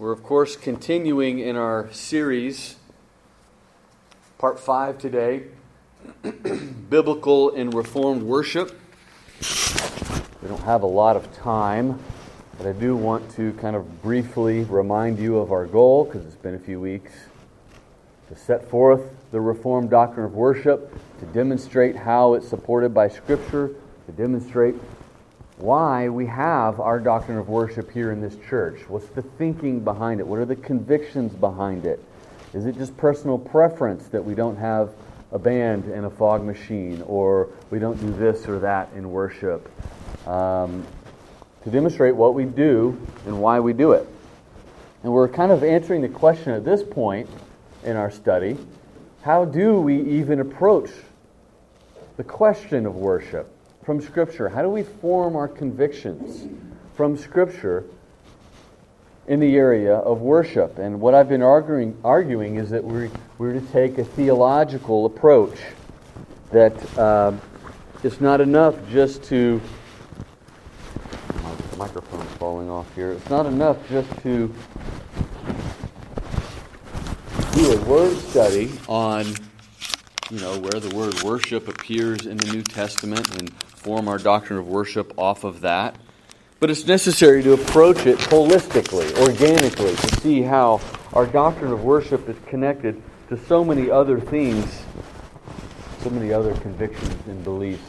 We're, of course, continuing in our series, Part 5 today, Biblical and Reformed Worship. We don't have a lot of time, but I do want to kind of briefly remind you of our goal, because it's been a few weeks, to set forth the Reformed doctrine of worship, to demonstrate how it's supported by Scripture, to demonstrate why we have our doctrine of worship here in this church. What's the thinking behind it? What are the convictions behind it? Is it just personal preference that we don't have a band and a fog machine, or we don't do this or that in worship? To demonstrate what we do and why we do it. And we're kind of answering the question at this point in our study, how do we even approach the question of worship? From Scripture, how do we form our convictions from Scripture in the area of worship? And what I've been arguing is that we're to take a theological approach, that it's not enough just to... My microphone's falling off here. It's not enough just to do a word study on, you know, where the word worship appears in the New Testament and form our doctrine of worship off of that. But it's necessary to approach it holistically, organically, to see how our doctrine of worship is connected to so many other things, so many other convictions and beliefs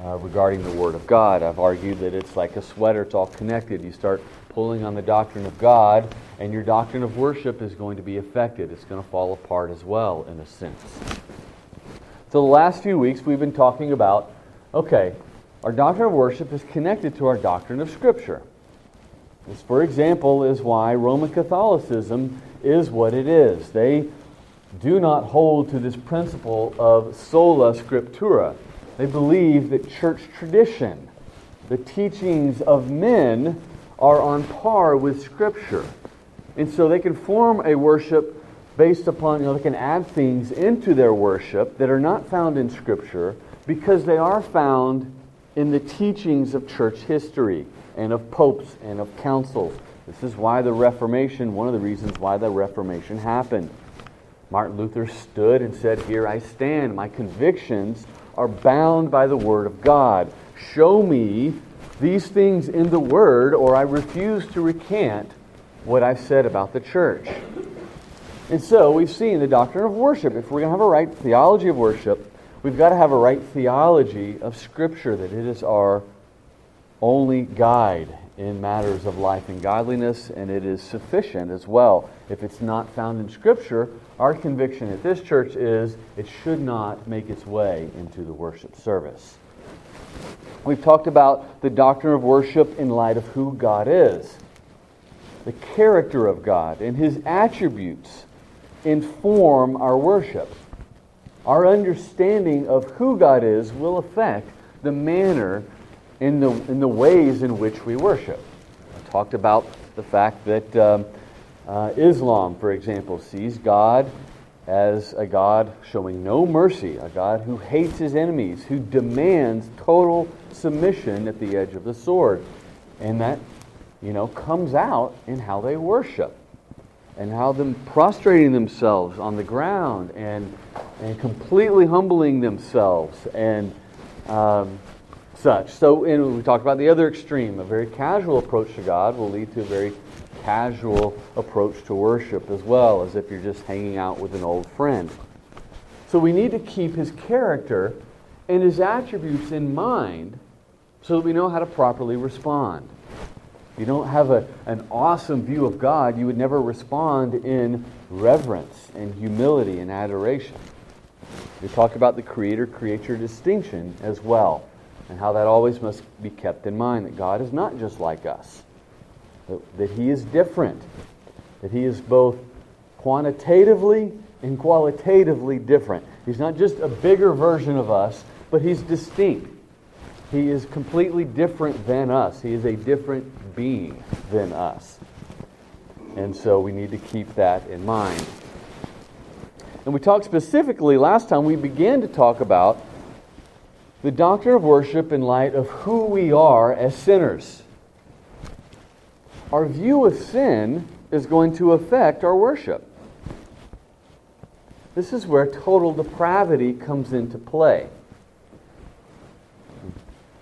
regarding the Word of God. I've argued that it's like a sweater, it's all connected. You start pulling on the doctrine of God, and your doctrine of worship is going to be affected. It's going to fall apart as well, in a sense. So the last few weeks we've been talking about, okay, our doctrine of worship is connected to our doctrine of Scripture. This, for example, is why Roman Catholicism is what it is. They do not hold to this principle of sola scriptura. They believe that church tradition, the teachings of men, are on par with Scripture. And so they can form a worship based upon, you know, they can add things into their worship that are not found in Scripture because they are found in the teachings of church history and of popes and of councils. This is why the Reformation, one of the reasons why the Reformation happened. Martin Luther stood and said, "Here I stand. My convictions are bound by the Word of God. Show me these things in the Word, or I refuse to recant what I've said about the church." And so we've seen the doctrine of worship. If we're going to have a right theology of worship, we've got to have a right theology of Scripture, that it is our only guide in matters of life and godliness, and it is sufficient as well. If it's not found in Scripture, our conviction at this church is it should not make its way into the worship service. We've talked about the doctrine of worship in light of who God is. The character of God and His attributes inform our worship. Our understanding of who God is will affect the manner and the ways in which we worship. I talked about the fact that Islam, for example, sees God as a God showing no mercy, a God who hates His enemies, who demands total submission at the edge of the sword. And that, you know, comes out in how they worship and how them prostrating themselves on the ground and completely humbling themselves and such. So, and we talked about the other extreme. A very casual approach to God will lead to a very casual approach to worship as well, as if you're just hanging out with an old friend. So we need to keep His character and His attributes in mind so that we know how to properly respond. If you don't have an awesome view of God, you would never respond in reverence and humility and adoration. We talked about the creator-creature distinction as well, and how that always must be kept in mind, that God is not just like us, that He is different, that He is both quantitatively and qualitatively different. He's not just a bigger version of us, but He's distinct. He is completely different than us. He is a different being than us. And so we need to keep that in mind. And we talked specifically last time, we began to talk about the doctrine of worship in light of who we are as sinners. our view of sin is going to affect our worship. This is where total depravity comes into play.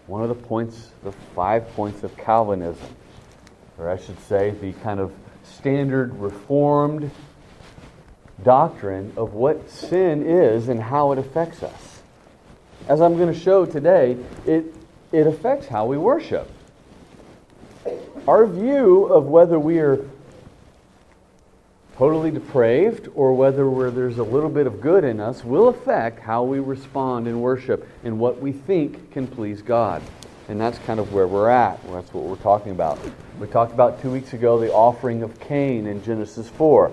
One of the points, the 5 points of Calvinism, or I should say the kind of standard reformed doctrine of what sin is and how it affects us. As I'm going to show today, it affects how we worship. Our view of whether we are totally depraved or whether there's a little bit of good in us will affect how we respond in worship and what we think can please God. And that's kind of where we're at. That's what we're talking about. We talked about 2 weeks ago the offering of Cain in Genesis 4.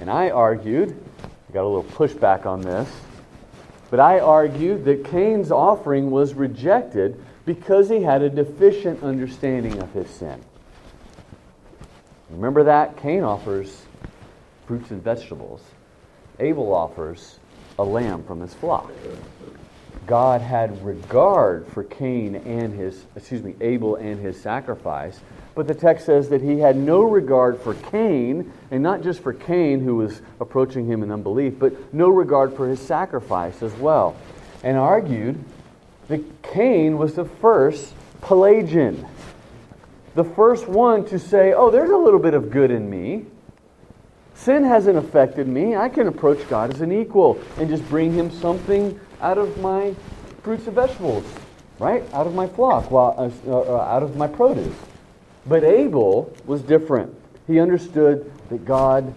And I argued, I got a little pushback on this, but I argued that Cain's offering was rejected because he had a deficient understanding of his sin. Remember that? Cain offers fruits and vegetables. Abel offers a lamb from his flock. God had regard for Abel and his sacrifice, but the text says that he had no regard for Cain, and not just for Cain who was approaching him in unbelief, but no regard for his sacrifice as well, and argued that Cain was the first Pelagian, the first one to say, oh, there's a little bit of good in me. Sin hasn't affected me. I can approach God as an equal and just bring Him something out of my fruits and vegetables, right? Out of my flock, out of my produce. But Abel was different. He understood that God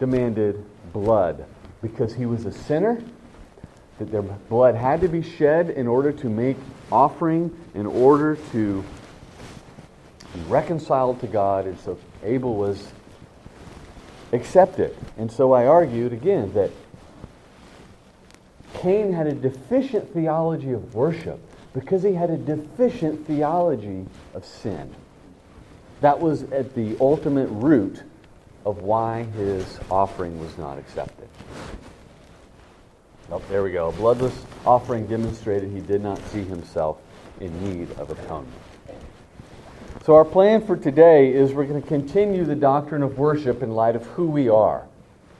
demanded blood because he was a sinner, that their blood had to be shed in order to make offering, in order to be reconciled to God. And so Abel was accepted. And so I argued again that Cain had a deficient theology of worship because he had a deficient theology of sin. That was at the ultimate root of why his offering was not accepted. Oh, there we go. A bloodless offering demonstrated he did not see himself in need of atonement. So our plan for today is we're going to continue the doctrine of worship in light of who we are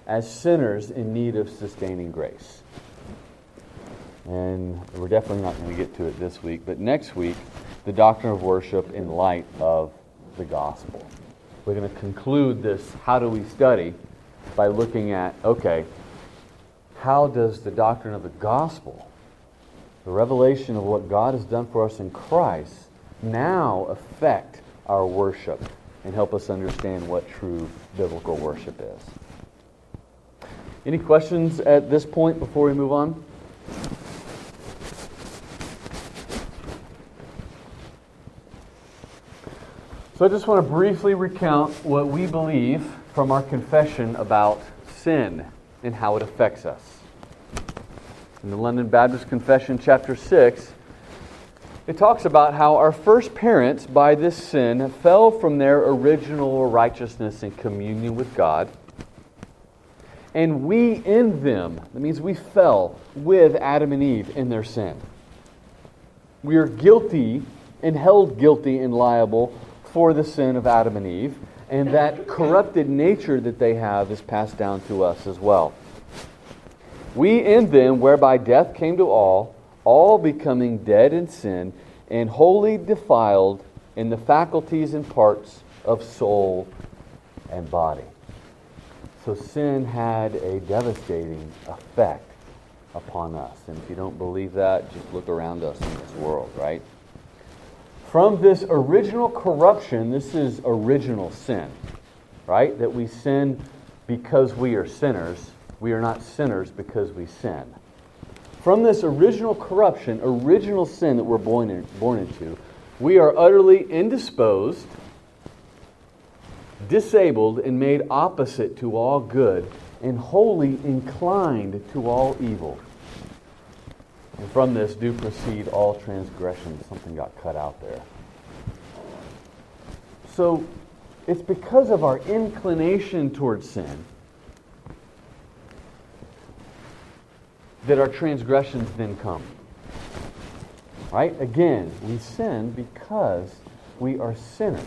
as sinners in need of sustaining grace. And we're definitely not going to get to it this week, but next week, the doctrine of worship in light of the gospel. We're going to conclude this how do we study by looking at, okay, how does the doctrine of the gospel, the revelation of what God has done for us in Christ, now affect our worship and help us understand what true biblical worship is. Any questions at this point before we move on? So I just want to briefly recount what we believe from our confession about sin and how it affects us. In the London Baptist Confession, chapter 6, it talks about how our first parents, by this sin, fell from their original righteousness and communion with God. And we in them, that means we fell with Adam and Eve in their sin. We are guilty and held guilty and liable for the sin of Adam and Eve. And that corrupted nature that they have is passed down to us as well. We in them, whereby death came to all becoming dead in sin and wholly defiled in the faculties and parts of soul and body. So sin had a devastating effect upon us. And if you don't believe that, just look around us in this world, right? From this original corruption, this is original sin, right? That we sin because we are sinners. We are not sinners because we sin. From this original corruption, original sin that we're born into, we are utterly indisposed, disabled, and made opposite to all good, and wholly inclined to all evil. And from this do proceed all transgressions. Something got cut out there. So it's because of our inclination towards sin that our transgressions then come. Right? Again, we sin because we are sinners.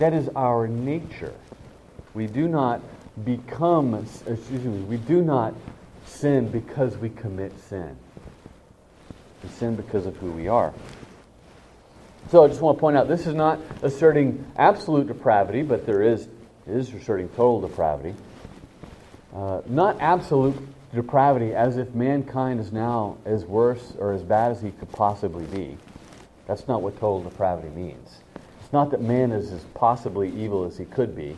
That is our nature. We do not we do not sin because we commit sin. We sin because of who we are. So I just want to point out, this is not asserting absolute depravity, but it is asserting total depravity. Not absolute depravity as if mankind is now as worse or as bad as he could possibly be. That's not what total depravity means. It's not that man is as possibly evil as he could be.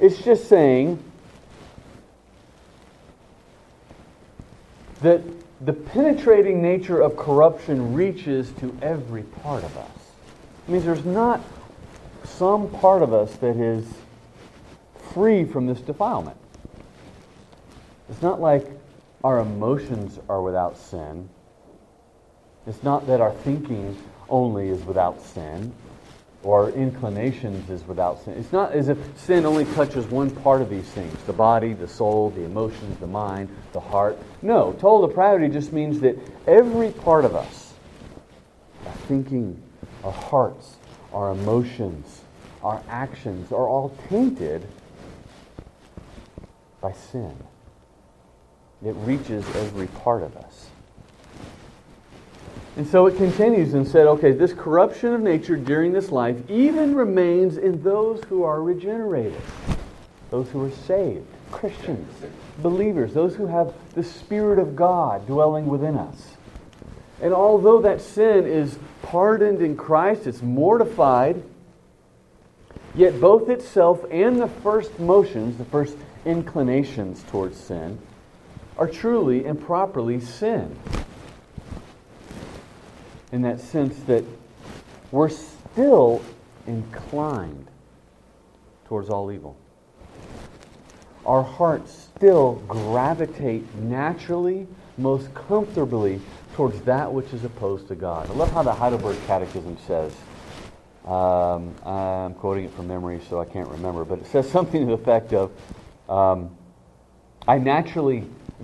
It's just saying that the penetrating nature of corruption reaches to every part of us. It means there's not some part of us that is free from this defilement. It's not like our emotions are without sin. It's not that our thinking only is without sin, or our inclinations is without sin. It's not as if sin only touches one part of these things, the body, the soul, the emotions, the mind, the heart. No, total depravity just means that every part of us, our thinking, our hearts, our emotions, our actions are all tainted by sin. It reaches every part of us. And so it continues and said, okay, this corruption of nature during this life even remains in those who are regenerated, those who are saved, Christians, believers, those who have the Spirit of God dwelling within us. And although that sin is pardoned in Christ, it's mortified, yet both itself and the first motions, the first inclinations towards sin, are truly and properly sin. In that sense that we're still inclined towards all evil. Our hearts still gravitate naturally, most comfortably, towards that which is opposed to God. I love how the Heidelberg Catechism says, I'm quoting it from memory so I can't remember, but it says something to the effect of,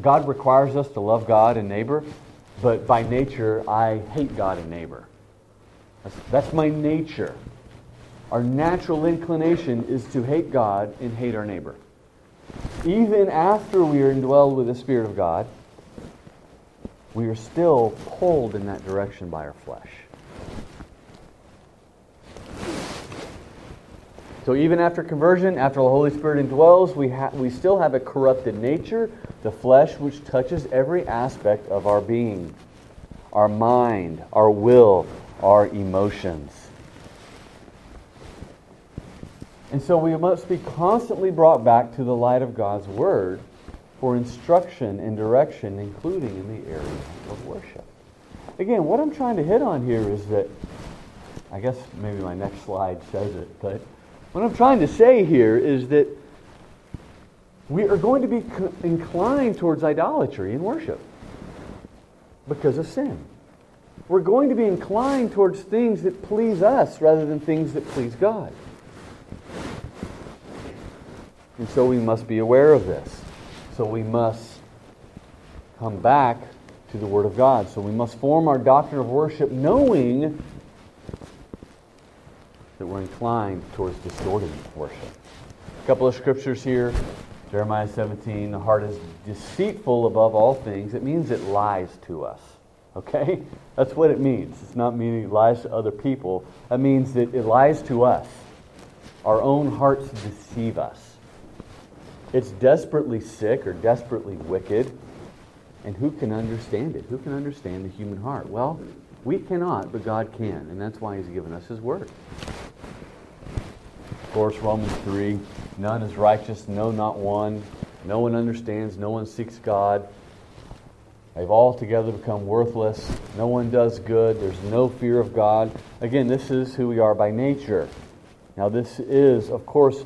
God requires us to love God and neighbor, but by nature, I hate God and neighbor. That's my nature. Our natural inclination is to hate God and hate our neighbor. Even after we are indwelled with the Spirit of God, we are still pulled in that direction by our flesh. So even after conversion, after the Holy Spirit indwells, we still have a corrupted nature, the flesh, which touches every aspect of our being, our mind, our will, our emotions. And so we must be constantly brought back to the light of God's Word for instruction and direction, including in the area of worship. Again, what I'm trying to hit on here is that, I guess maybe my next slide says it, but what I'm trying to say here is that we are going to be inclined towards idolatry in worship because of sin. We're going to be inclined towards things that please us rather than things that please God. And so we must be aware of this. So we must come back to the Word of God. So we must form our doctrine of worship knowing that we're inclined towards distorted worship. A couple of scriptures here. Jeremiah 17, the heart is deceitful above all things. It means it lies to us. Okay? That's what it means. It's not meaning it lies to other people. That means that it lies to us. Our own hearts deceive us. It's desperately sick or desperately wicked. And who can understand it? Who can understand the human heart? Well, we cannot, but God can. And that's why He's given us His Word. Of course, Romans 3, none is righteous, no, not one. No one understands, no one seeks God. They've all together become worthless. No one does good. There's no fear of God. Again, this is who we are by nature. Now, this is, of course,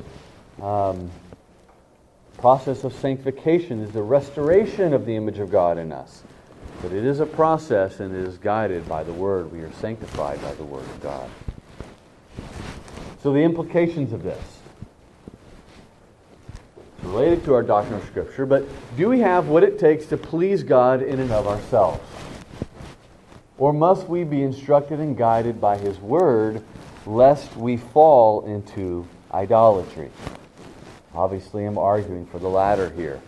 process of sanctification is the restoration of the image of God in us. But it is a process, and it is guided by the Word. We are sanctified by the Word of God. So the implications of this. It's related to our doctrine of Scripture, but do we have what it takes to please God in and of ourselves? Or must we be instructed and guided by His Word lest we fall into idolatry. Obviously, I'm arguing for the latter here.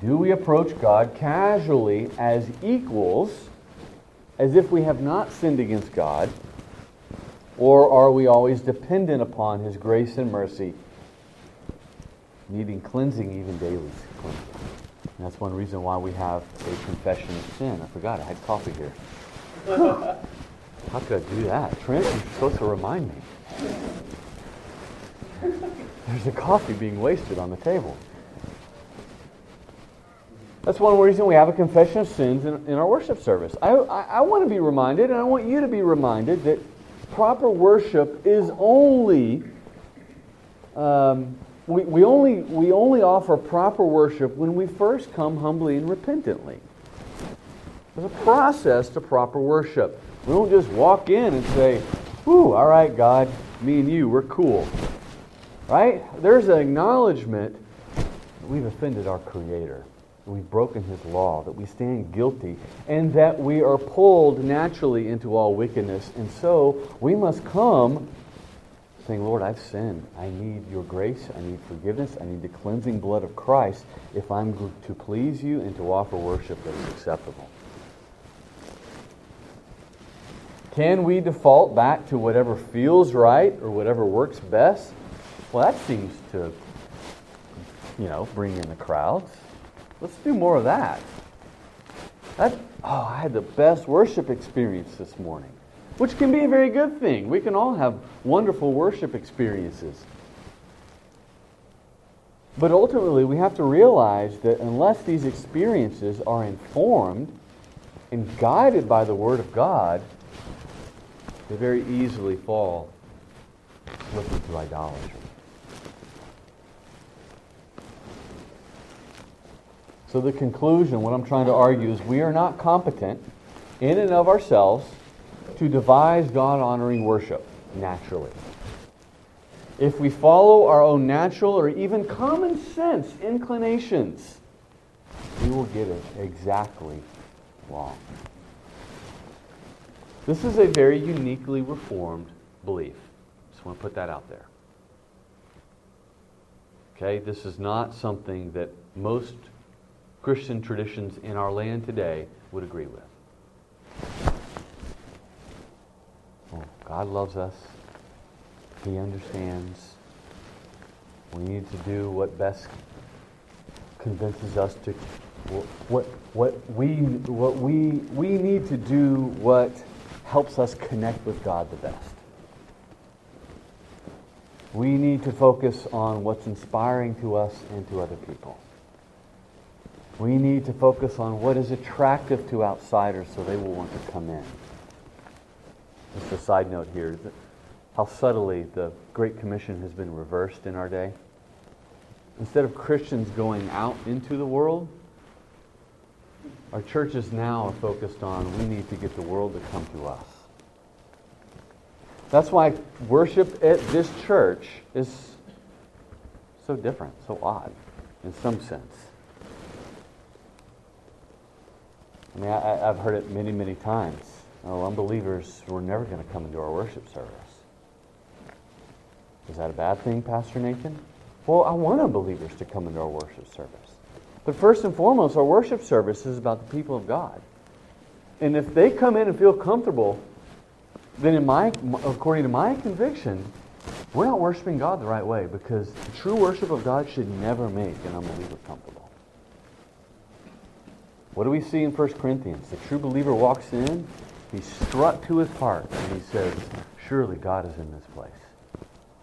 Do we approach God casually as equals, as if we have not sinned against God, or are we always dependent upon His grace and mercy, needing cleansing, even daily cleansing? And that's one reason why we have a confession of sin. I forgot I had coffee here. How could I do that? Trent, you're supposed to remind me. There's a coffee being wasted on the table. That's one reason we have a confession of sins in our worship service. I want to be reminded, and I want you to be reminded, that proper worship is only... We only offer proper worship when we first come humbly and repentantly. There's a process to proper worship. We don't just walk in and say, "Ooh, all right, God, me and you, we're cool." Right? There's an acknowledgement that we've offended our Creator, that we've broken His law, that we stand guilty, and that we are pulled naturally into all wickedness. And so we must come saying, "Lord, I've sinned. I need your grace. I need forgiveness. I need the cleansing blood of Christ if I'm to please you and to offer worship that is acceptable." Can we default back to whatever feels right or whatever works best? Well, that seems to, bring in the crowds. Let's do more of that. I had the best worship experience this morning, which can be a very good thing. We can all have wonderful worship experiences. But ultimately, we have to realize that unless these experiences are informed and guided by the Word of God, they very easily fall slipping to idolatry. So the conclusion, what I'm trying to argue, is we are not competent in and of ourselves to devise God-honoring worship naturally. If we follow our own natural or even common sense inclinations, we will get it exactly wrong. This is a very uniquely reformed belief. Just want to put that out there. Okay, this is not something that most Christian traditions in our land today would agree with. God loves us. He understands. We need to do what best convinces us to what we need to do, what helps us connect with God the best. We need to focus on what's inspiring to us and to other people. We need to focus on what is attractive to outsiders so they will want to come in. Just a side note here, how subtly the Great Commission has been reversed in our day. Instead of Christians going out into the world, our churches now are focused on we need to get the world to come to us. That's why worship at this church is so different, so odd in some sense. I mean, I've heard it many, many times. "Oh, unbelievers were never going to come into our worship service." Is that a bad thing, Pastor Nathan? Well, I want unbelievers to come into our worship service. But first and foremost, our worship service is about the people of God. And if they come in and feel comfortable, then according to my conviction, we're not worshiping God the right way, because the true worship of God should never make an unbeliever comfortable. What do we see in 1 Corinthians? The true believer walks in, he's struck to his heart, and he says, "Surely God is in this place."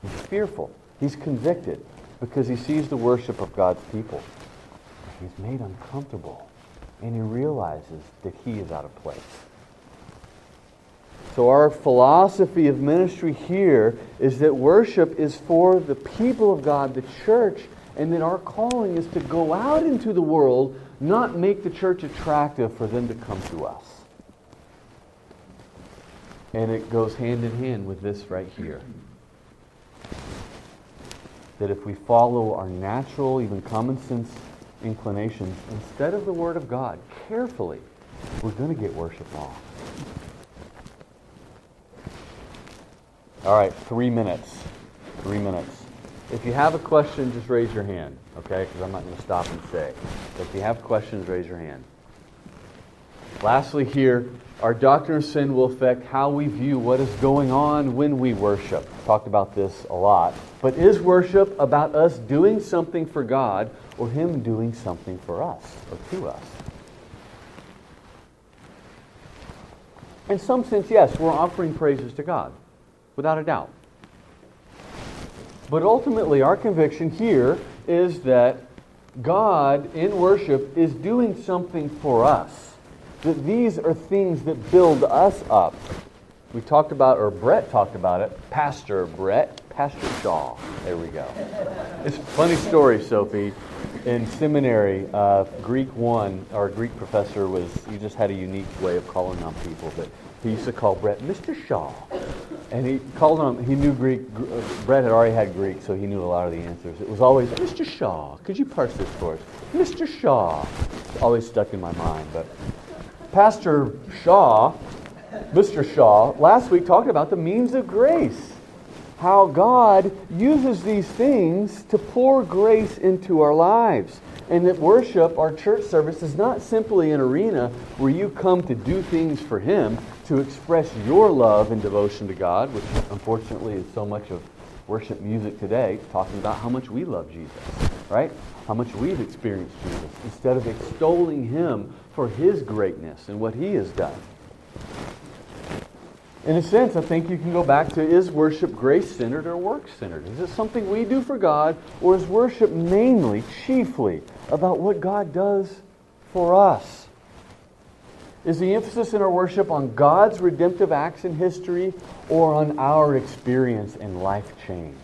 He's fearful. He's convicted because he sees the worship of God's people. He's made uncomfortable, and he realizes that he is out of place. So our philosophy of ministry here is that worship is for the people of God, the church, and that our calling is to go out into the world, not make the church attractive for them to come to us. And it goes hand in hand with this right here. That if we follow our natural, even common sense inclinations, instead of the Word of God, carefully, we're going to get worship wrong. All right, 3 minutes. 3 minutes. If you have a question, just raise your hand, okay? Because I'm not going to stop and say. So if you have questions, raise your hand. Lastly here, our doctrine of sin will affect how we view what is going on when we worship. Talked about this a lot. But is worship about us doing something for God or Him doing something for us or to us? In some sense, yes, we're offering praises to God, without a doubt. But ultimately, our conviction here is that God in worship is doing something for us. That these are things that build us up. We talked about, or Brett talked about it, Pastor Shaw. There we go. It's a funny story, Sophie. In seminary, Greek professor he just had a unique way of calling on people, but he used to call Brett Mr. Shaw. And he called on, he knew Greek, Brett had already had Greek, so he knew a lot of the answers. It was always, Mr. Shaw, could you parse this for us? Mr. Shaw. It's always stuck in my mind, but Pastor Shaw, Mr. Shaw, last week talked about the means of grace. How God uses these things to pour grace into our lives. And that worship, our church service, is not simply an arena where you come to do things for Him, to express your love and devotion to God, which unfortunately is so much of worship music today, talking about how much we love Jesus, right? How much we've experienced Jesus, instead of extolling Him for His greatness and what He has done. In a sense, I think you can go back to, is worship grace-centered or work-centered? Is it something we do for God, or is worship mainly, chiefly, about what God does for us? Is the emphasis in our worship on God's redemptive acts in history, or on our experience in life change?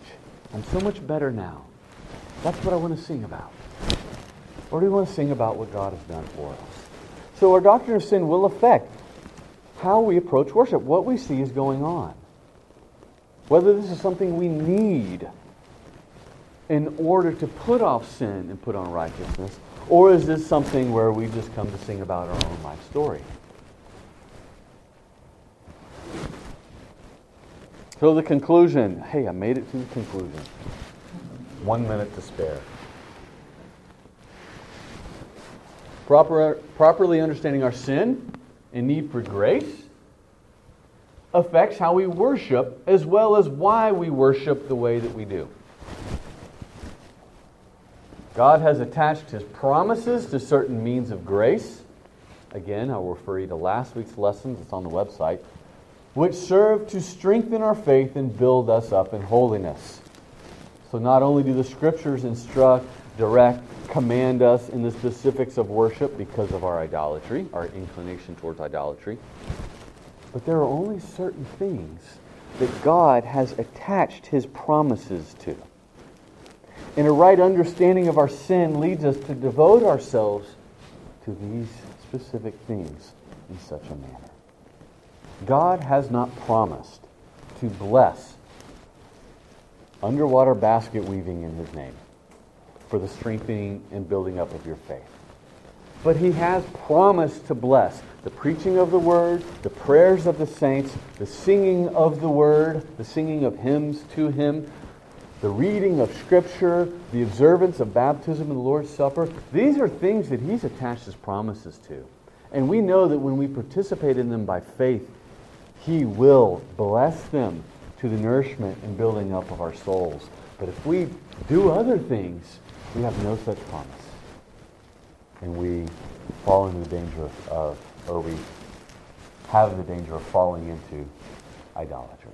I'm so much better now. That's what I want to sing about. Or do we want to sing about what God has done for us? So our doctrine of sin will affect how we approach worship, what we see is going on. Whether this is something we need in order to put off sin and put on righteousness, or is this something where we just come to sing about our own life story? So the conclusion. Hey, I made it to the conclusion. 1 minute to spare. Properly understanding our sin and need for grace affects how we worship as well as why we worship the way that we do. God has attached His promises to certain means of grace. Again, I'll refer you to last week's lessons. It's on the website. Which serve to strengthen our faith and build us up in holiness. So not only do the Scriptures instruct, direct, command us in the specifics of worship because of our idolatry, our inclination towards idolatry, but there are only certain things that God has attached His promises to. And a right understanding of our sin leads us to devote ourselves to these specific things in such a manner. God has not promised to bless underwater basket weaving in His name for the strengthening and building up of your faith. But He has promised to bless the preaching of the Word, the prayers of the saints, the singing of the Word, the singing of hymns to Him, the reading of Scripture, the observance of baptism and the Lord's Supper. These are things that He's attached His promises to. And we know that when we participate in them by faith, He will bless them to the nourishment and building up of our souls. But if we do other things, we have no such promise. And we fall into the danger of falling into idolatry.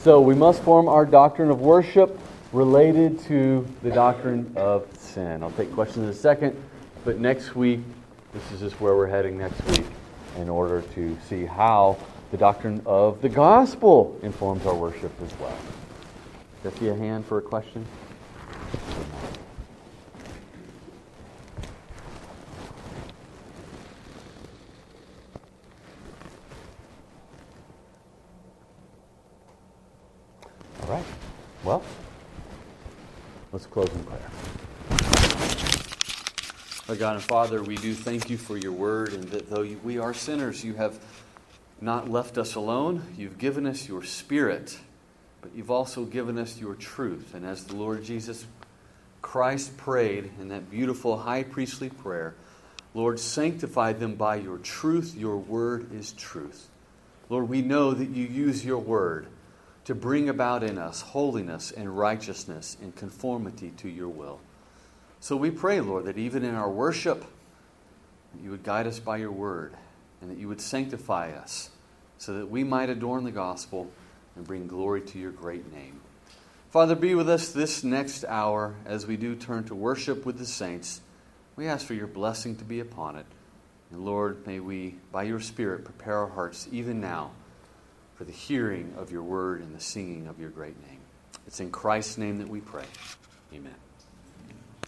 So we must form our doctrine of worship related to the doctrine of sin. I'll take questions in a second, but next week, this is just where we're heading next week, in order to see how the doctrine of the gospel informs our worship as well. Does that see a hand for a question? All right. Well, let's close in prayer. Our God and Father, we do thank You for Your Word, and that though we are sinners, You have not left us alone. You've given us your Spirit, but you've also given us your truth. And as the Lord Jesus Christ prayed in that beautiful high priestly prayer, Lord, sanctify them by your truth. Your word is truth. Lord, we know that you use your word to bring about in us holiness and righteousness and conformity to your will. So we pray, Lord, that even in our worship, you would guide us by your word and that you would sanctify us so that we might adorn the gospel and bring glory to your great name. Father, be with us this next hour as we do turn to worship with the saints. We ask for your blessing to be upon it. And Lord, may we, by your Spirit, prepare our hearts even now for the hearing of your word and the singing of your great name. It's in Christ's name that we pray. Amen.